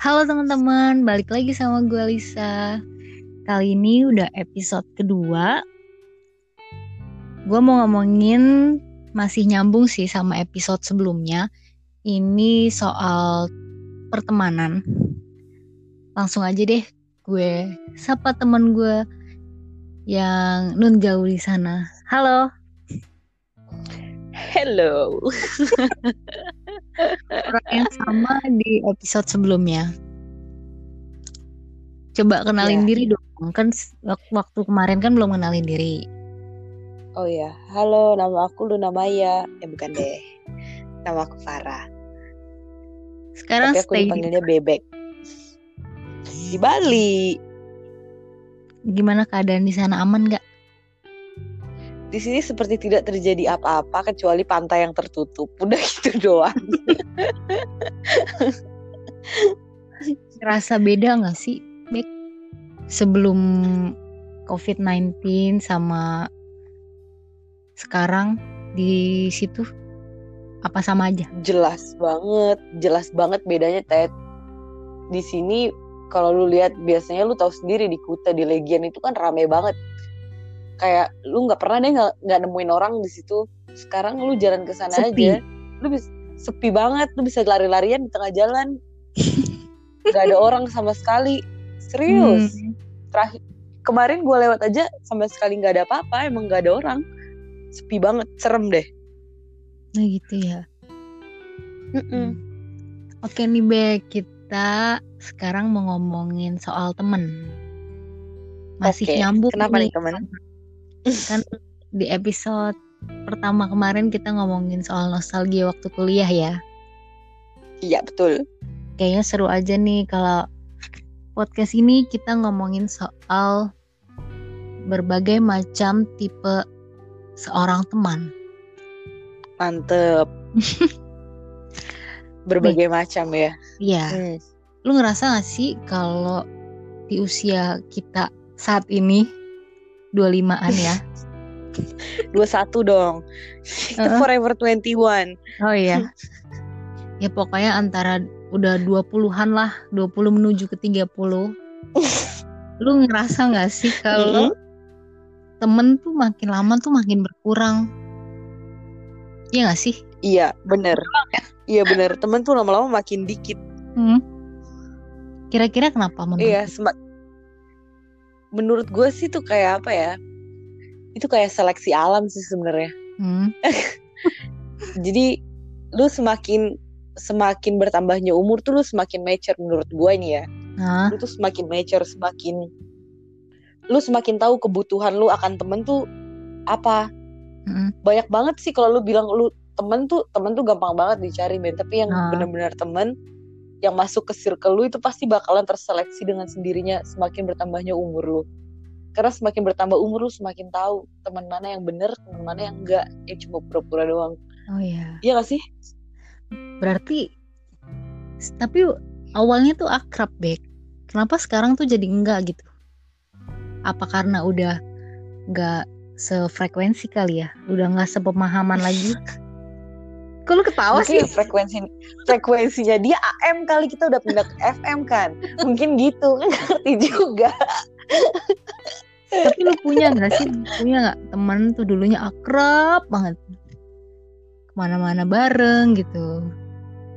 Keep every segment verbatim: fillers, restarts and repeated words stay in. Halo teman-teman, balik lagi sama gue Lisa. Kali ini udah episode kedua. Gue mau ngomongin, masih nyambung sih sama episode sebelumnya. Ini soal pertemanan. Langsung aja deh gue sapa teman gue yang nun jauh di sana. Halo. Hello. Orang yang sama di episode sebelumnya. Coba kenalin ya. Diri dong. Kan waktu kemarin kan belum kenalin diri. Oh ya, halo, nama aku Luna Maya. Eh bukan deh. Nama aku Farah. Sekarang tapi aku dipanggilnya Bebek. Di Bali. Gimana keadaan di sana, aman enggak? Di sini seperti tidak terjadi apa-apa kecuali pantai yang tertutup. Udah gitu doang. Rasa beda gak sih, Bek? Sebelum covid sembilan belas sama sekarang di situ apa sama aja? Jelas banget, jelas banget bedanya, Ted. Di sini kalau lu lihat biasanya lu tahu sendiri di Kuta, di Legian itu kan rame banget. Kayak lu nggak pernah deh nggak nggak nemuin orang di situ. Sekarang lu jalan ke sana aja, lu bisa sepi banget, lu bisa lari-larian di tengah jalan, nggak ada orang sama sekali. Serius. Hmm. Terakhir kemarin gue lewat aja sama sekali nggak ada apa-apa, emang nggak ada orang, sepi banget, serem deh. Nah gitu ya. Mm-mm. Oke nih Bek, kita sekarang mau ngomongin soal temen. Masih okay. Nyambung. Kenapa nih teman? Kan di episode pertama kemarin kita ngomongin soal nostalgia waktu kuliah ya. Iya betul. Kayaknya seru aja nih kalau podcast ini kita ngomongin soal berbagai macam tipe seorang teman. Mantep. Berbagai nih, macam ya. Iya. Hmm. Lu ngerasa gak sih kalau di usia kita saat ini dua puluh limaan ya. dua puluh satu dong. Uh-huh. Forever dua puluh satu. Oh iya. Ya pokoknya antara udah dua puluhan lah, dua puluh menuju ke tiga puluh. Lu ngerasa enggak sih kalau mm-hmm. temen tuh makin lama tuh makin berkurang? Iya enggak sih? Iya, bener. Iya bener, temen tuh lama-lama makin dikit. Hmm. Kira-kira kenapa menurut? Iya, sempat menurut gue sih tuh kayak apa ya? Itu kayak seleksi alam sih sebenarnya. Hmm. Jadi lu semakin semakin bertambahnya umur tuh lu semakin mature menurut gue nih ya. Huh? Lu tuh semakin mature, semakin lu semakin tahu kebutuhan lu akan temen tuh apa. Hmm. Banyak banget sih kalau lu bilang lu temen tuh temen tuh gampang banget dicari men. Tapi yang huh? benar-benar temen yang masuk ke circle lu itu pasti bakalan terseleksi dengan sendirinya semakin bertambahnya umur lu. Karena semakin bertambah umur lu semakin tahu teman mana yang bener, teman mana yang enggak, yang cuma pura-pura doang. Oh iya. Iya gak sih? Berarti tapi awalnya tuh akrab, Bek. Kenapa sekarang tuh jadi enggak gitu? Apa karena udah enggak sefrekuensi kali ya? Udah enggak sepemahaman lagi? Kok lu ketawa mungkin sih? Frekuensi, frekuensinya dia A M kali, kita udah pindah ke F M kan. Mungkin gitu, nggak ngerti juga. Tapi lu punya nggak sih? Punya nggak teman tuh dulunya akrab banget, kemana-mana bareng gitu.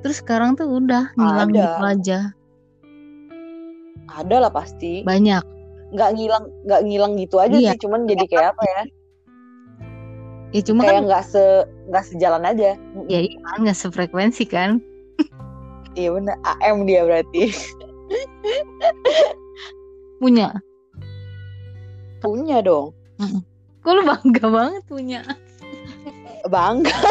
Terus sekarang tuh udah ngilang ada. Gitu aja. Ada lah pasti. Banyak. Nggak ngilang, nggak ngilang gitu aja iya. Sih, cuman jadi kayak apa ya? Ya cuma kayak kan nggak se nggak sejalan aja ya, iya kan nggak sefrekuensi kan. Iya benar, A M dia berarti. punya punya dong. Mm-mm. Kok lu bangga banget punya? Bangga.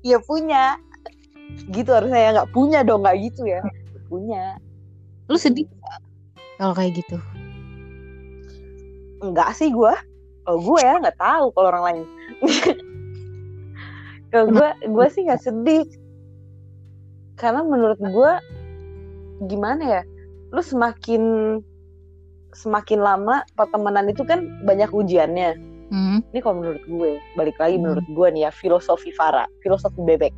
Iya punya gitu, harusnya ya nggak punya dong, nggak gitu ya. Punya. Lu sedih nggak kalau kayak gitu? Enggak sih gue. Kalau gue ya nggak tahu kalau orang lain. Kalau gue, gue sih nggak sedih. Karena menurut gue gimana ya, lu semakin semakin lama pertemanan itu kan banyak ujiannya. Hmm. Ini kalau menurut gue, balik lagi hmm. menurut gue nih ya, filosofi Farah, filosofi Bebek.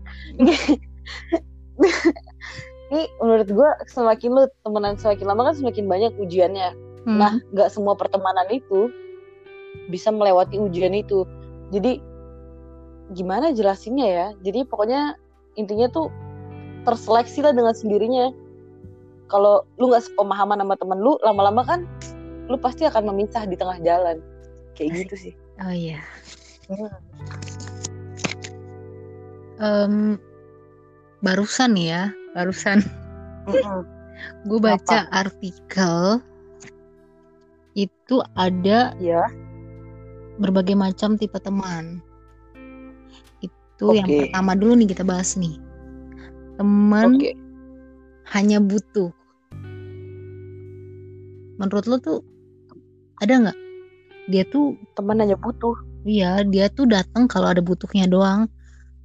Tapi menurut gue semakin lu temenan semakin lama kan semakin banyak ujiannya. Hmm. Nah, nggak semua pertemanan itu bisa melewati ujian itu. Jadi gimana jelasinnya ya? Jadi pokoknya intinya tuh terseleksi lah dengan sendirinya. Kalau lu nggak sepemahaman sama temen lu, lama-lama kan lu pasti akan memisah di tengah jalan. Kayak gitu sih. Oh iya. Hmm. Um, barusan ya, barusan gue baca Apa? artikel itu ada ya. Berbagai macam tipe teman. Itu okay. Yang pertama dulu nih kita bahas nih. Teman okay. hanya butuh. Menurut lo tuh ada nggak? Dia tuh teman hanya butuh. Iya, dia tuh datang kalau ada butuhnya doang.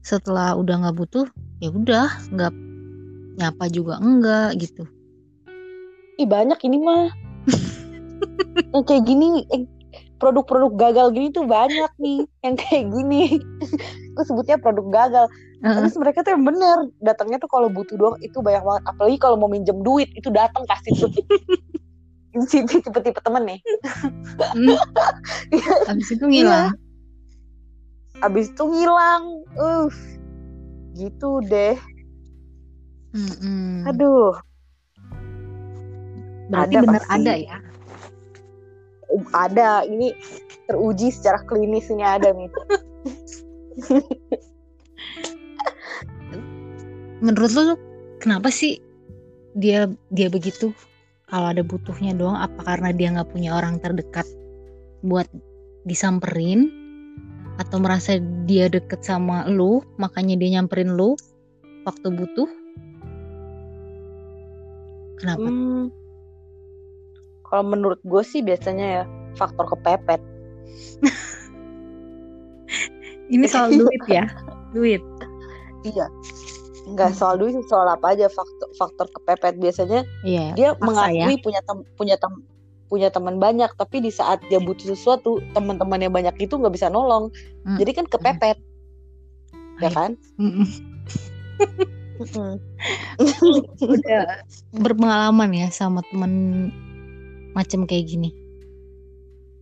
Setelah udah nggak butuh, ya udah nggak nyapa juga enggak gitu. Ih banyak ini mah. Yang kayak gini, eh, produk-produk gagal gini tuh banyak nih. Yang kayak gini, gue sebutnya produk gagal. Uh-huh. Terus mereka tuh yang bener datangnya tuh kalau butuh doang itu banyak banget. Apalagi kalau mau minjem duit itu datang kasih tuh. Ini tipe-tipe temen nih. Hmm. Abis itu ngilang. Ya. Abis itu ngilang, uh, gitu deh. Mm-mm. Aduh. Berarti ada benar ada ya? Ada, ini teruji secara klinisnya ada nih. Menurut lo kenapa sih dia dia begitu? Kalau ada butuhnya doang, apa karena dia nggak punya orang terdekat buat disamperin, atau merasa dia deket sama lu, makanya dia nyamperin lu waktu butuh? Kenapa? Hmm, kalau menurut gue sih biasanya ya faktor kepepet. Ini soal duit ya, duit. Iya. Enggak soal duit, soal apa aja, faktor faktor kepepet biasanya. Yeah, dia mengakui ya? punya tem, punya tem, punya teman banyak, tapi di saat dia butuh sesuatu teman-temannya banyak itu nggak bisa nolong. Mm. Jadi kan kepepet, mm. ya kan? Udah berpengalaman ya sama teman macam kayak gini.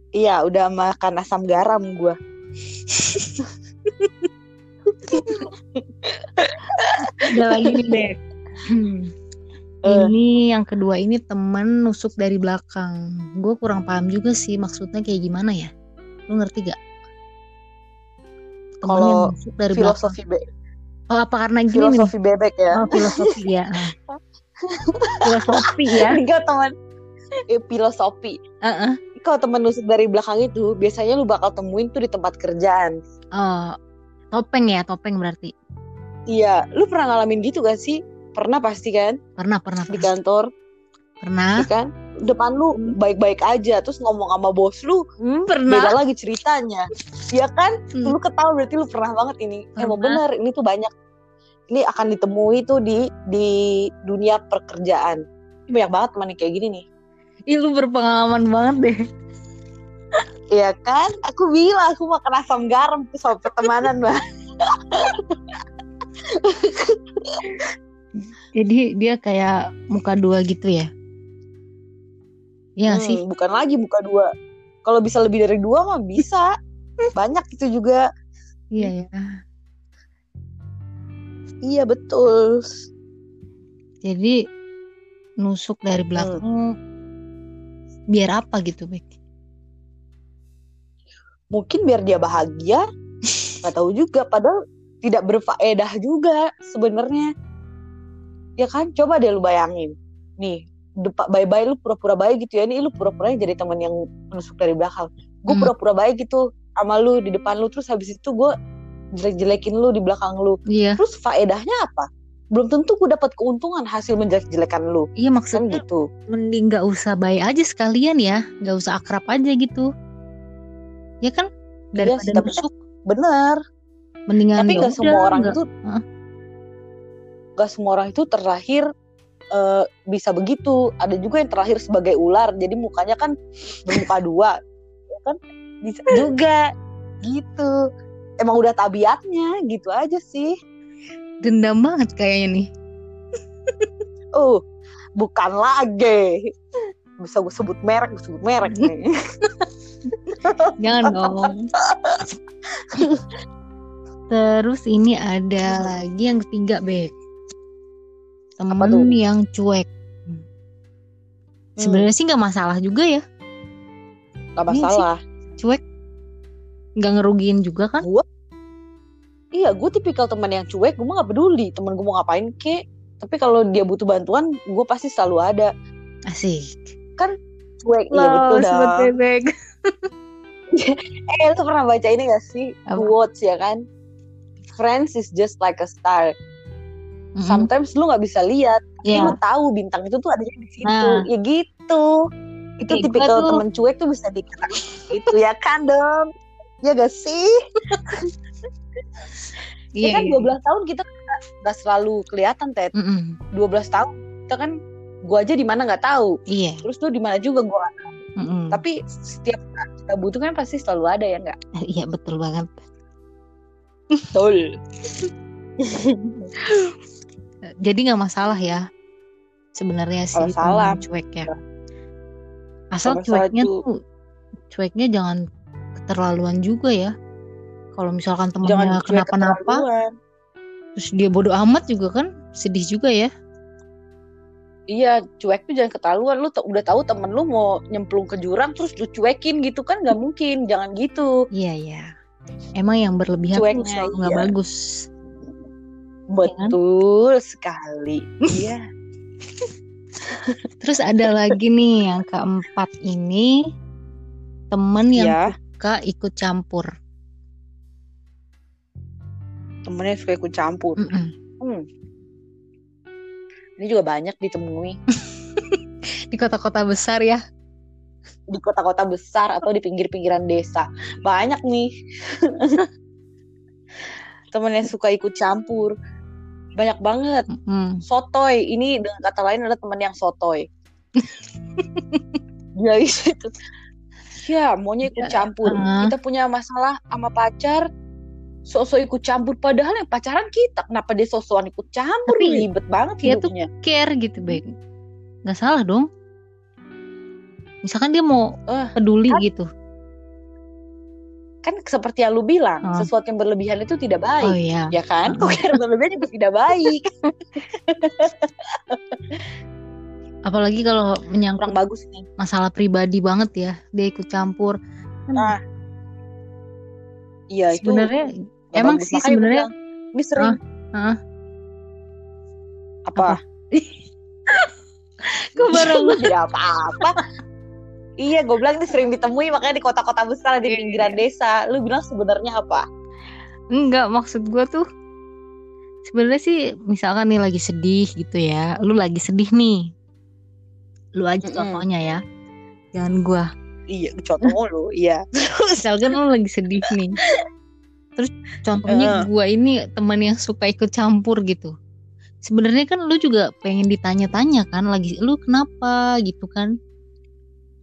Iya, udah makan asam garam gue. Udah lagi nih Bek. hmm. uh. Ini yang kedua ini teman nusuk dari belakang. Gue kurang paham juga sih maksudnya kayak gimana ya. Lu ngerti gak? Temen yang nusuk dari filosofi belakang. Be- oh apa karena gini filosofi nih? Bebek ya. Oh filosofi ya. Filosofi ya. Enggak teman. Eh, filosofi. Uh-uh. Kalau teman nusuk dari belakang itu biasanya lu bakal temuin tuh di tempat kerjaan. Oh. Topeng ya, topeng berarti. Iya, lu pernah ngalamin gitu gak sih? Pernah pasti kan? Pernah, pernah. Di kantor? Pernah. Ya kan? Depan lu hmm. baik-baik aja, terus ngomong sama bos lu, hmm, pernah. Beda lagi ceritanya. Iya kan? Hmm. Lu ketawa berarti lu pernah banget ini. Emang bener, ini tuh banyak. Ini akan ditemui tuh di di dunia pekerjaan. Banyak banget teman kayak gini nih. Ih, lu berpengalaman banget deh. Iya kan, aku bilang aku makan asam garam soal pertemanan mbak. Jadi dia kayak muka dua gitu ya? Iya hmm, sih. Bukan lagi muka dua. Kalau bisa lebih dari dua mah bisa. Banyak itu juga. Iya ya. Iya betul. Jadi nusuk dari belakang hmm. biar apa gitu Bek? Mungkin biar dia bahagia, nggak tahu juga. Padahal tidak berfaedah juga sebenarnya. Ya kan? Coba deh lu bayangin. Nih, depa, bye-bye lu pura-pura baik gitu ya. Ini lu pura-pura jadi teman yang menusuk dari belakang. Gue hmm. pura-pura baik gitu sama lu di depan lu. Terus habis itu gue jelek-jelekin lu di belakang lu. Yeah. Terus faedahnya apa? Belum tentu gue dapat keuntungan hasil menjelek-jelekan lu. Iya maksudnya kan gitu. Mending nggak usah baik aja sekalian ya. Nggak usah akrab aja gitu. Ya kan daripada ya, nusuk. Bener. Mendingan tapi nggak semua orang enggak. Itu nggak semua orang itu terlahir uh, bisa begitu. Ada juga yang terlahir sebagai ular. Jadi mukanya kan bermuka dua. Ya kan bisa juga gitu. Emang udah tabiatnya gitu aja sih. Dendam banget kayaknya nih. uh, bukan lagi. Bisa gue sebut merek, gue sebut merek nih. Jangan dong. Terus ini ada lagi yang ketiga, Bek. Temen yang cuek. Hmm. Sebenarnya sih nggak masalah juga ya. Nggak masalah. Cuek. Nggak ngerugiin juga kan? Gua, iya, gue tipikal teman yang cuek. Gue mah nggak peduli teman gue mau ngapain kek. Tapi kalau dia butuh bantuan, gue pasti selalu ada. Asik. Kan cuek. Iya betul dong. Sobat Bebek. Eh, lu pernah baca ini gak sih? Quotes ya kan? Friends is just like a star. Mm-hmm. Sometimes lu gak bisa lihat, yeah. Tapi lu tahu bintang itu tuh adanya di situ. Nah. Ya gitu. Itu eh, tipikal temen cuek tuh bisa dikatakan itu ya kan dong. Ya gak sih? Ya yeah, kan dua belas yeah. tahun kita gak selalu kelihatan, Ted. Mm-hmm. dua belas tahun kita kan, gua aja di mana gak tahu. Yeah. Terus lu di mana juga gua gak tahu. Mm-hmm. Tapi setiap kita butuh kan pasti selalu ada ya nggak? Iya betul banget. Betul. Jadi nggak masalah ya sebenarnya sih teman cuek ya. Asal cueknya itu. Tuh cueknya jangan keterlaluan juga ya. Kalau misalkan temannya kenapa-napa, terus dia bodoh amat juga kan sedih juga ya. Iya, cuek tuh jangan ketahuan. Lu t- udah tahu temen lu mau nyemplung ke jurang terus lu cuekin gitu kan nggak mungkin. Jangan gitu. Iya iya. Emang yang berlebihan cuek tuh nggak iya. bagus. Betul ya. Sekali. Iya. Terus ada lagi nih yang keempat ini temen yang ya. suka ikut campur. Temennya suka ikut campur. Hmm. Ini juga banyak ditemui di kota-kota besar ya. Di kota-kota besar atau di pinggir-pinggiran desa. Banyak nih. Temen yang suka ikut campur. Banyak banget. Mm-hmm. Sotoy. Ini dengan kata lain ada temen yang sotoy. Ya itu. Ya maunya ikut campur. Uh-huh. Kita punya masalah sama pacar. Sok-sok ikut campur. Padahal yang pacaran kita. Kenapa dia sok-sokan ikut campur? Tapi ribet banget dia hidupnya. Dia tuh care gitu, Bek. Gak salah dong. Misalkan dia mau uh, peduli kan, gitu. Kan seperti yang lu bilang uh. sesuatu yang berlebihan itu tidak baik. Oh, iya. Ya kan? uh. Care berlebihan itu tidak baik. Apalagi kalau menyangkut bagus nih. Masalah pribadi banget ya. Dia ikut campur. Nah hmm. Iya itu. Sebenarnya emang sih sebenarnya ini sering. Heeh. Apa? Kok bareng tidak apa-apa. Iya, gue bilang ini sering ditemui makanya di kota-kota besar di pinggiran desa. Lu bilang sebenarnya apa? Enggak, maksud gue tuh sebenarnya sih misalkan nih lagi sedih gitu ya. Lu lagi sedih nih. Lu aja contohnya ya. Jangan gue. Iya, contoh lu, iya. Misalkan lu lagi sedih nih. Terus contohnya uh. gue ini teman yang suka ikut campur gitu. Sebenarnya kan lu juga pengen ditanya-tanya kan lagi, lu kenapa gitu kan?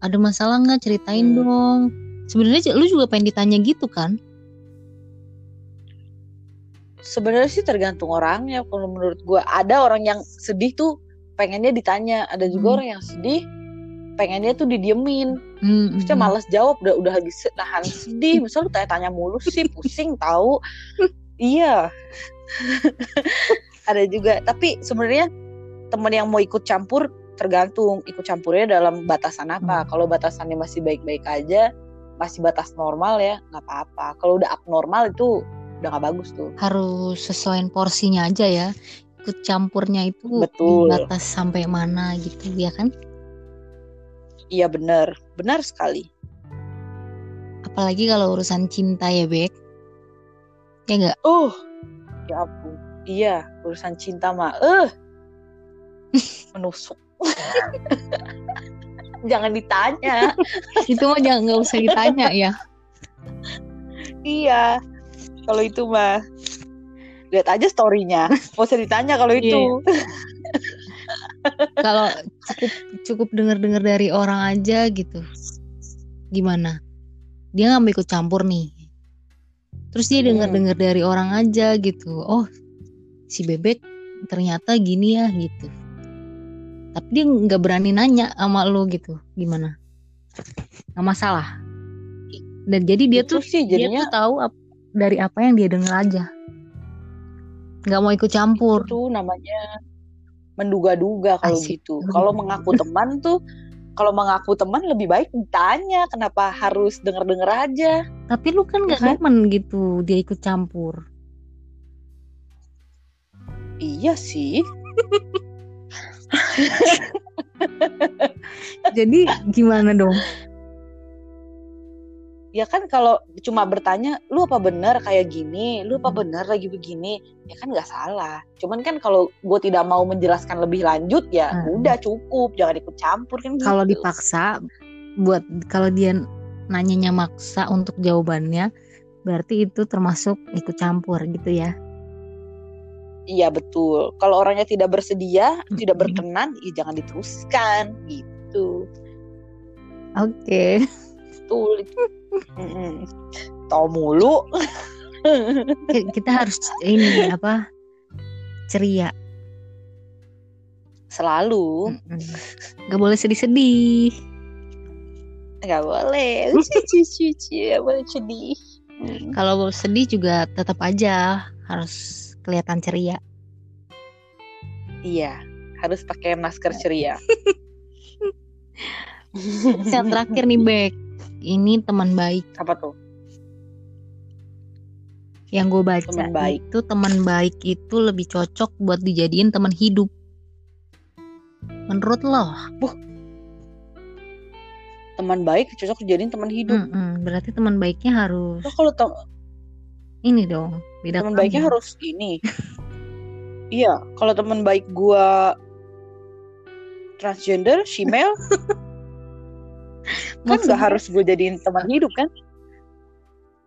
Ada masalah nggak? Ceritain hmm. dong. Sebenarnya lu juga pengen ditanya gitu kan? Sebenarnya sih tergantung orangnya. Kalau menurut gue ada orang yang sedih tuh pengennya ditanya. Ada juga hmm. orang yang sedih pengennya tuh didiemin. Mm-hmm. Terusnya malas jawab. Udah udah habis nahan sedih. Misal lu tanya-tanya mulu sih. Pusing tahu. Iya. Ada juga. Tapi sebenarnya teman yang mau ikut campur tergantung ikut campurnya dalam batasan apa. Mm. Kalau batasannya masih baik-baik aja, masih batas normal ya, gak apa-apa. Kalau udah abnormal itu udah gak bagus tuh. Harus sesuaiin porsinya aja ya. Ikut campurnya itu betul. Di batas sampai mana gitu ya kan. Iya benar, benar sekali. Apalagi kalau urusan cinta ya, Bek. Ya enggak? Oh, uh, ya ampun. Iya, urusan cinta mah eh uh, menusuk. Jangan ditanya. Itu mah jangan enggak usah ditanya ya. Iya. Kalau itu mah lihat aja story-nya. Enggak usah ditanya kalau itu. Kalau cukup cukup dengar-dengar dari orang aja gitu, gimana? Dia nggak mau ikut campur nih. Terus dia dengar-dengar hmm. dari orang aja gitu. Oh, si Bebek ternyata gini ya gitu. tapi dia nggak berani nanya sama lo gitu, gimana? Nggak masalah. Dan jadi dia itu tuh sih, jadinya... dia tuh tahu ap- dari apa yang dia dengar aja, nggak mau ikut campur. Itu namanya menduga-duga kalau gitu. Kalau mengaku teman tuh, kalau mengaku teman lebih baik ditanya, kenapa harus denger-denger aja. Tapi lu kan nggak teman gitu, dia ikut campur. Iya sih. Jadi gimana dong? Ya kan kalau cuma bertanya, lu apa bener kayak gini, lu apa bener lagi begini, ya kan nggak salah. Cuman kan kalau gue tidak mau menjelaskan lebih lanjut, ya hmm. udah cukup, jangan ikut campur kan. Kalau gitu. Dipaksa, buat kalau dia nanyanya maksa untuk jawabannya, berarti itu termasuk ikut campur gitu ya? Iya betul. Kalau orangnya tidak bersedia, hmm. tidak berkenan, ya jangan diteruskan gitu. Oke. Okay. Betul. Tau mulu. Kita harus ini apa, ceria selalu, nggak boleh sedih-sedih, nggak boleh nggak boleh sedih. Kalau sedih juga tetap aja harus kelihatan ceria. Iya, harus pakai masker ceria. Yang terakhir nih Bek, ini teman baik. Apa tuh? Yang gue baca teman baik. Itu teman baik itu lebih cocok buat dijadiin teman hidup. Menurut lo? Buh. Teman baik cocok dijadiin teman hidup. Mm-mm, berarti teman baiknya harus. Nah, kalau tem- ini dong. Beda teman baiknya harus ini. Iya, kalau teman baik gue transgender, female. Kan nggak harus gue jadiin teman hidup kan?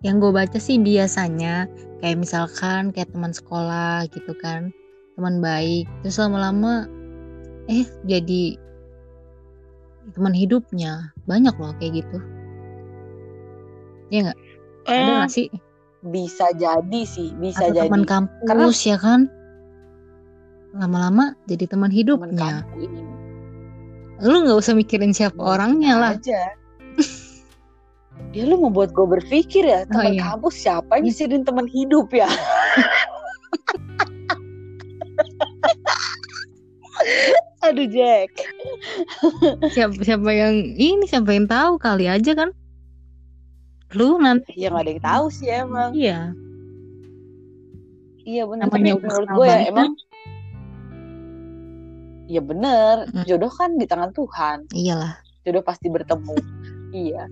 Yang gue baca sih biasanya kayak misalkan kayak teman sekolah gitu kan, teman baik, terus lama-lama eh jadi teman hidupnya. Banyak loh kayak gitu. Iya nggak? Eh, ada nggak sih? Bisa jadi sih, bisa atau jadi. Teman kampus. Karena... ya kan? Lama-lama jadi teman hidupnya. Lu nggak usah mikirin siapa orangnya lah. Aja. Ya lu mau buat gue berpikir ya, teman oh, iya. kampus siapa yang disediain teman hidup ya? Aduh Jack. Siapa siapa yang ini, siapa yang tahu, kali aja kan? Lu nanti yang ada yang tahu sih emang. Iya. Iya benar. Menurut gue ya emang. Ya benar, mm. jodoh kan di tangan Tuhan. Iyalah. Jodoh pasti bertemu. Iya.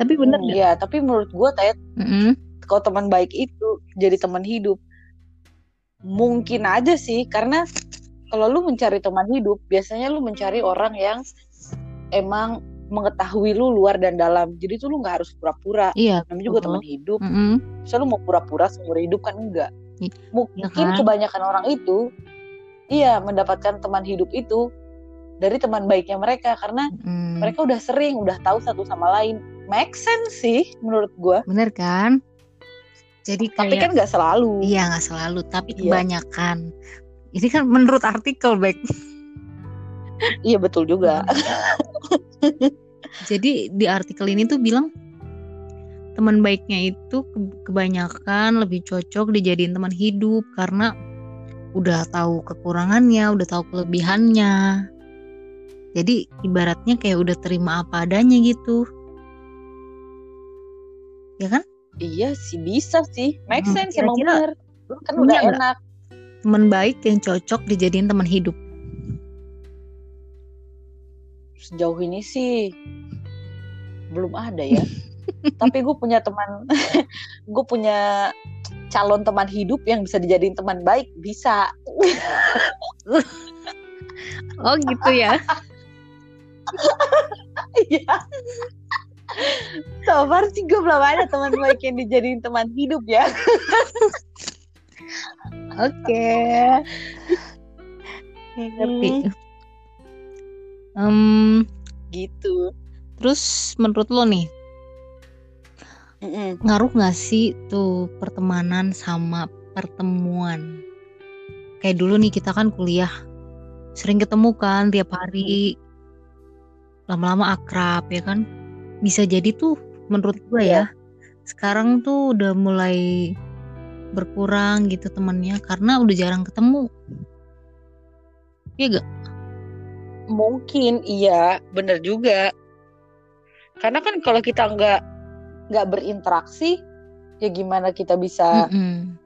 Tapi benar hmm, ya, tapi menurut gue Ted, mm-hmm. kalau teman baik itu jadi teman hidup, mungkin aja sih, karena kalau lu mencari teman hidup, biasanya lu mencari orang yang emang mengetahui lu luar dan dalam. Jadi tuh lu nggak harus pura-pura. Iya. Namanya juga teman hidup. Mm-hmm. Misalnya lu mau pura-pura seumur hidup kan enggak. Mungkin ya kan? Kebanyakan orang itu iya mendapatkan teman hidup itu dari teman baiknya mereka, karena hmm. mereka udah sering, udah tahu satu sama lain. Make sense sih menurut gue. Bener kan? Jadi kayak, tapi kan gak selalu. Iya gak selalu, tapi iya. kebanyakan. Ini kan menurut artikel baik. Iya betul juga. Jadi di artikel ini tuh bilang teman baiknya itu kebanyakan lebih cocok dijadiin teman hidup karena udah tahu kekurangannya, udah tahu kelebihannya. Jadi ibaratnya kayak udah terima apa adanya gitu. Ya kan? Iya sih, bisa sih. Make sense hmm, emang bener. Kan udah enggak? Enak. Teman baik yang cocok dijadiin teman hidup. Sejauh ini sih belum ada ya. Tapi gue punya teman, gue punya calon teman hidup yang bisa dijadiin teman baik, bisa. Oh gitu ya? Iya. So far sih gue belum ada teman baik yang dijadiin teman hidup ya. Oke. Ngerti. Um, gitu. Terus menurut lo nih? Mm-mm. Ngaruh gak sih tuh pertemanan sama pertemuan? Kayak dulu nih kita kan kuliah sering ketemu kan tiap hari, lama-lama akrab ya kan. Bisa jadi tuh menurut gue ya, sekarang tuh udah mulai berkurang gitu temannya karena udah jarang ketemu. Iya gak? Mungkin iya, bener juga. Karena kan kalau kita nggak nggak berinteraksi, ya gimana kita bisa mm-hmm.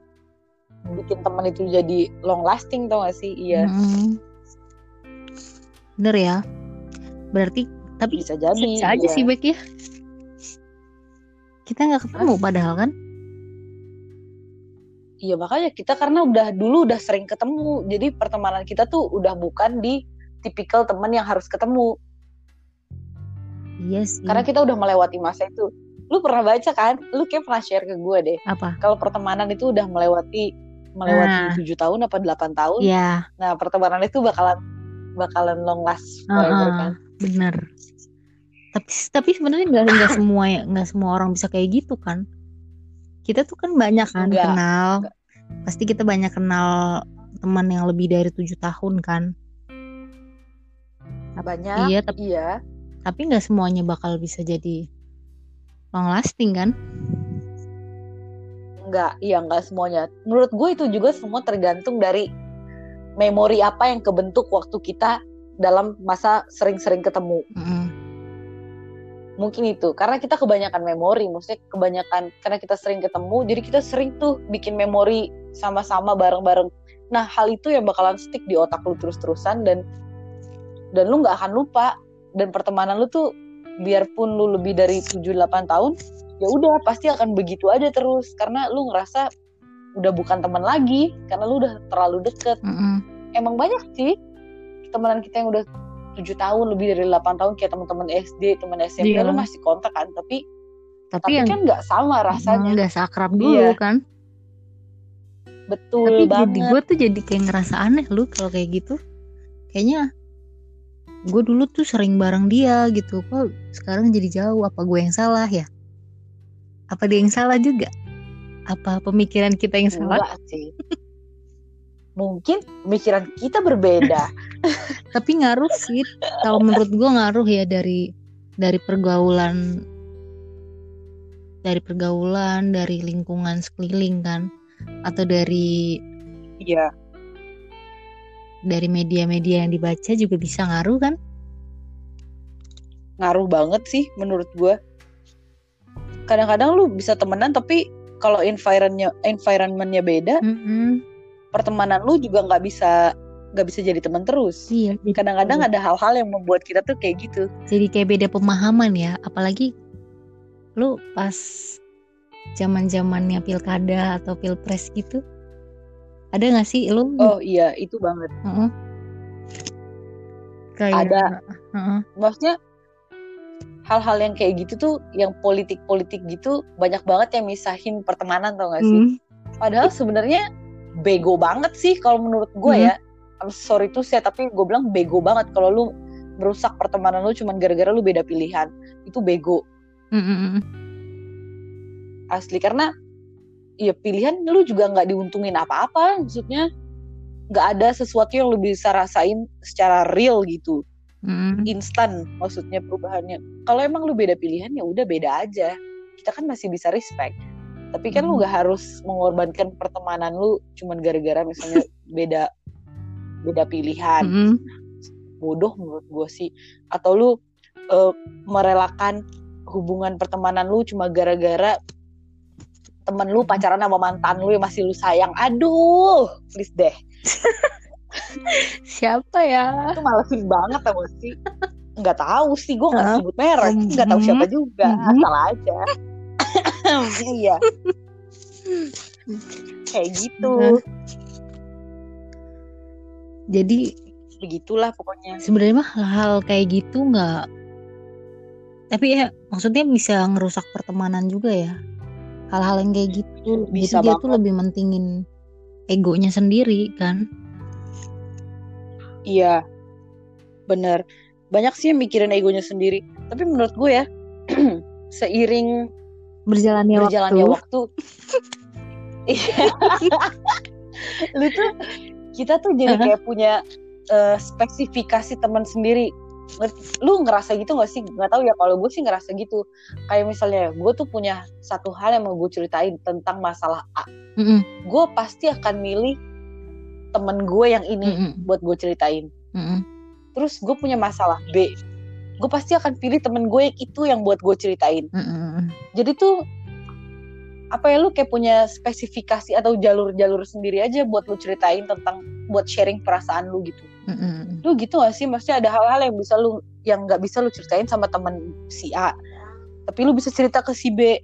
bikin teman itu jadi long lasting, tau gak sih? Iya. Mm-hmm. Bener ya. Berarti tapi bisa jadi bisa aja ya. Sih Bek ya. Kita nggak ketemu ah. padahal kan? Iya makanya kita karena udah dulu udah sering ketemu, jadi pertemanan kita tuh udah bukan di tipikal teman yang harus ketemu. Yes. Karena kita udah melewati masa itu. Lu pernah baca kan? Lu kayak pernah share ke gue deh. Apa? Kalau pertemanan itu udah melewati melewati nah. tujuh tahun apa delapan tahun. Yeah. Nah, pertemanan itu bakalan bakalan long last forever uh-huh. kan. Bener. Tapi tapi sebenarnya enggak enggak semua enggak semua orang bisa kayak gitu kan. Kita tuh kan banyak kan enggak. kenal. Enggak. Pasti kita banyak kenal teman yang lebih dari tujuh tahun kan. Banyak. Iya, tapi, iya. tapi gak semuanya bakal bisa jadi long lasting kan? Enggak, iya gak semuanya. Menurut gue itu juga semua tergantung dari memori apa yang kebentuk waktu kita dalam masa sering-sering ketemu. Mm-hmm. Mungkin itu, karena kita kebanyakan memori, maksudnya kebanyakan karena kita sering ketemu, jadi kita sering tuh bikin memori sama-sama bareng-bareng. Nah, hal itu yang bakalan stick di otak lu terus-terusan dan dan lu nggak akan lupa. Dan pertemanan lu tuh biarpun lu lebih dari tujuh delapan tahun, ya udah pasti akan begitu aja terus karena lu ngerasa udah bukan teman lagi karena lu udah terlalu deket. Mm-hmm. Emang banyak sih temenan kita yang udah tujuh tahun, lebih dari delapan tahun, kayak teman-teman S D, teman S M P, yeah. lu masih kontak kan, tapi tapi, tapi yang, kan nggak sama rasanya, nggak seakrab dulu kan. Betul tapi banget. Tapi gue tuh jadi kayak ngerasa aneh lu kalau kayak gitu, kayaknya gue dulu tuh sering bareng dia gitu, kok sekarang jadi jauh. Apa gue yang salah ya? Apa dia yang salah juga? Apa pemikiran kita yang salah? Enggak sih. Mungkin pemikiran kita berbeda. Tapi ngaruh sih. Kalau menurut gue ngaruh ya dari dari pergaulan, dari pergaulan, dari lingkungan sekeliling kan, atau dari iya. dari media-media yang dibaca juga bisa ngaruh kan? Ngaruh banget sih menurut gue. Kadang-kadang lu bisa temenan tapi kalau environment-nya environment-nya beda, mm-hmm. pertemanan lu juga nggak bisa nggak bisa jadi teman terus. Iya. Kadang-kadang iya. ada hal-hal yang membuat kita tuh kayak gitu. Jadi kayak beda pemahaman ya, apalagi lu pas zaman-zamannya pilkada atau pilpres gitu. Ada nggak sih lo? Oh iya itu banget. Uh-uh. Kayak ada. Uh-uh. Maksudnya hal-hal yang kayak gitu tuh, yang politik-politik gitu banyak banget yang misahin pertemanan, tau nggak sih? Mm. Padahal sebenarnya bego banget sih kalau menurut gue mm. ya. I'm sorry tuh saya tapi gue bilang bego banget kalau lu merusak pertemanan lu cuman gara-gara lu beda pilihan, itu bego. Mm-mm. Asli karena. Ya pilihan lu juga gak diuntungin apa-apa. Maksudnya gak ada sesuatu yang lu bisa rasain secara real gitu. mm. Instan maksudnya perubahannya. Kalau emang lu beda pilihan ya udah beda aja. Kita kan masih bisa respect. Tapi kan mm. lu gak harus mengorbankan pertemanan lu cuman gara-gara misalnya beda beda pilihan. mm. Bodoh menurut gue sih. Atau lu uh, merelakan hubungan pertemanan lu cuma gara-gara temen lu pacaran sama mantan lu yang masih lu sayang. Aduh, please deh. Siapa ya? Itu malesin banget sama sih. Gak tahu sih, gue gak sebut merek. Gak tahu siapa juga, asal aja. Iya. Kayak gitu. Jadi begitulah pokoknya. Sebenarnya mah hal kayak gitu gak, tapi ya maksudnya bisa ngerusak pertemanan juga ya. Hal-hal yang kayak gitu bisa dia banget. Tuh lebih mentingin egonya sendiri kan. Iya bener. Banyak sih yang mikirin egonya sendiri. Tapi menurut gue ya seiring berjalannya, berjalannya waktu, waktu. Iya. Lu tuh kita tuh jadi kayak punya uh, spesifikasi teman sendiri. Lu ngerasa gitu gak sih? Gak tahu ya, kalau gue sih ngerasa gitu. Kayak misalnya gue tuh punya satu hal yang mau gue ceritain tentang masalah A, mm-hmm. gue pasti akan milih temen gue yang ini mm-hmm. buat gue ceritain. mm-hmm. Terus gue punya masalah B, gue pasti akan pilih temen gue yang itu yang buat gue ceritain. mm-hmm. Jadi tuh apa ya, lu kayak punya spesifikasi atau jalur-jalur sendiri aja buat lu ceritain tentang, buat sharing perasaan lu gitu. Mm-hmm. Lu gitu gak sih? Maksudnya ada hal-hal yang bisa lu, yang gak bisa lu ceritain sama teman si A, tapi lu bisa cerita ke si B.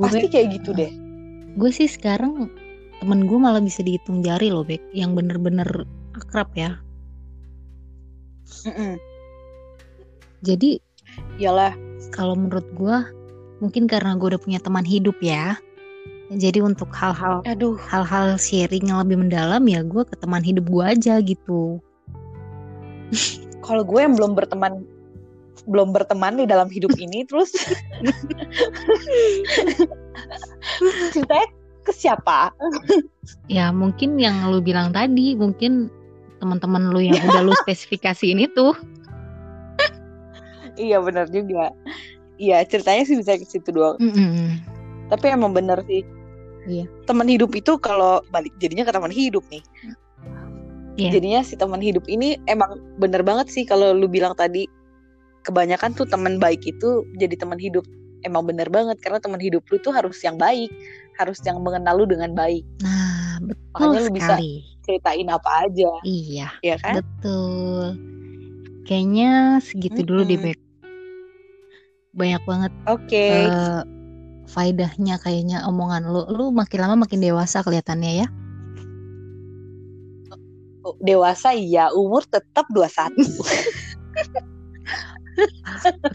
Gua pasti be- kayak gitu deh. Gue sih sekarang temen gue malah bisa dihitung jari loh, Bek, yang bener-bener akrab ya. Mm-hmm. Jadi iyalah, kalau menurut gue mungkin karena gue udah punya teman hidup ya. Jadi untuk hal-hal Aduh. hal-hal sharing yang lebih mendalam ya gue ke teman hidup gue aja gitu. Kalau gue yang belum berteman belum berteman di dalam hidup ini terus ceritanya ke siapa? Ya mungkin yang lu bilang tadi, mungkin teman-teman lu yang udah lu spesifikasiin itu. Iya benar juga. Iya ceritanya sih bisa ke situ doang. Mm-hmm. Tapi emang bener sih. Iya. Teman hidup itu kalau balik jadinya ke teman hidup nih. Iya. Jadinya si teman hidup ini emang bener banget sih kalau lu bilang tadi, kebanyakan tuh teman baik itu jadi teman hidup. Emang bener banget karena teman hidup lu tuh harus yang baik, harus yang mengenal lu dengan baik. Nah, betul. Makanya lu bisa ceritain apa aja. Iya. Iya kan? Betul. Kayaknya segitu mm-hmm. dulu deh, Bek. Banyak banget okay. uh, faedahnya kayaknya omongan lu. Lu makin lama makin dewasa kelihatannya ya. Dewasa iya, umur tetap dua puluh satu.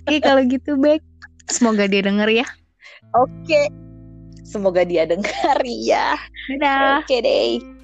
Oke, kalau gitu Bek, semoga dia denger ya. Oke okay. Semoga dia denger ya. Dadah. Oke okay, deh.